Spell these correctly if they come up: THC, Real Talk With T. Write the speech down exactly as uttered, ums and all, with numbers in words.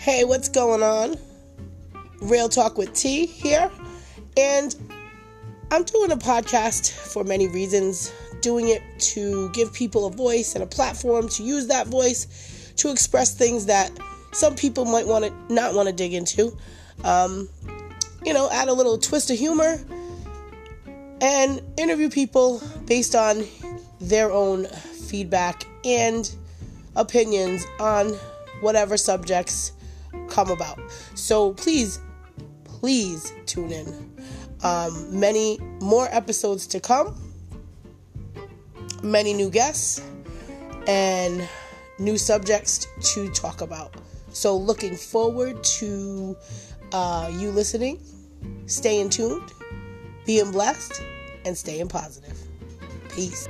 Hey, what's going on? Real Talk with T here. And I'm doing a podcast for many reasons. Doing it to give people a voice and a platform to use that voice to express things that some people might want to not want to dig into. Um, you know, add a little twist of humor and interview people based on their own feedback and opinions on whatever subjects come about. So please, please tune in. Um, many more episodes to come, many new guests, and new subjects to talk about. So looking forward to uh, you listening. Staying tuned, being blessed, and staying positive. Peace.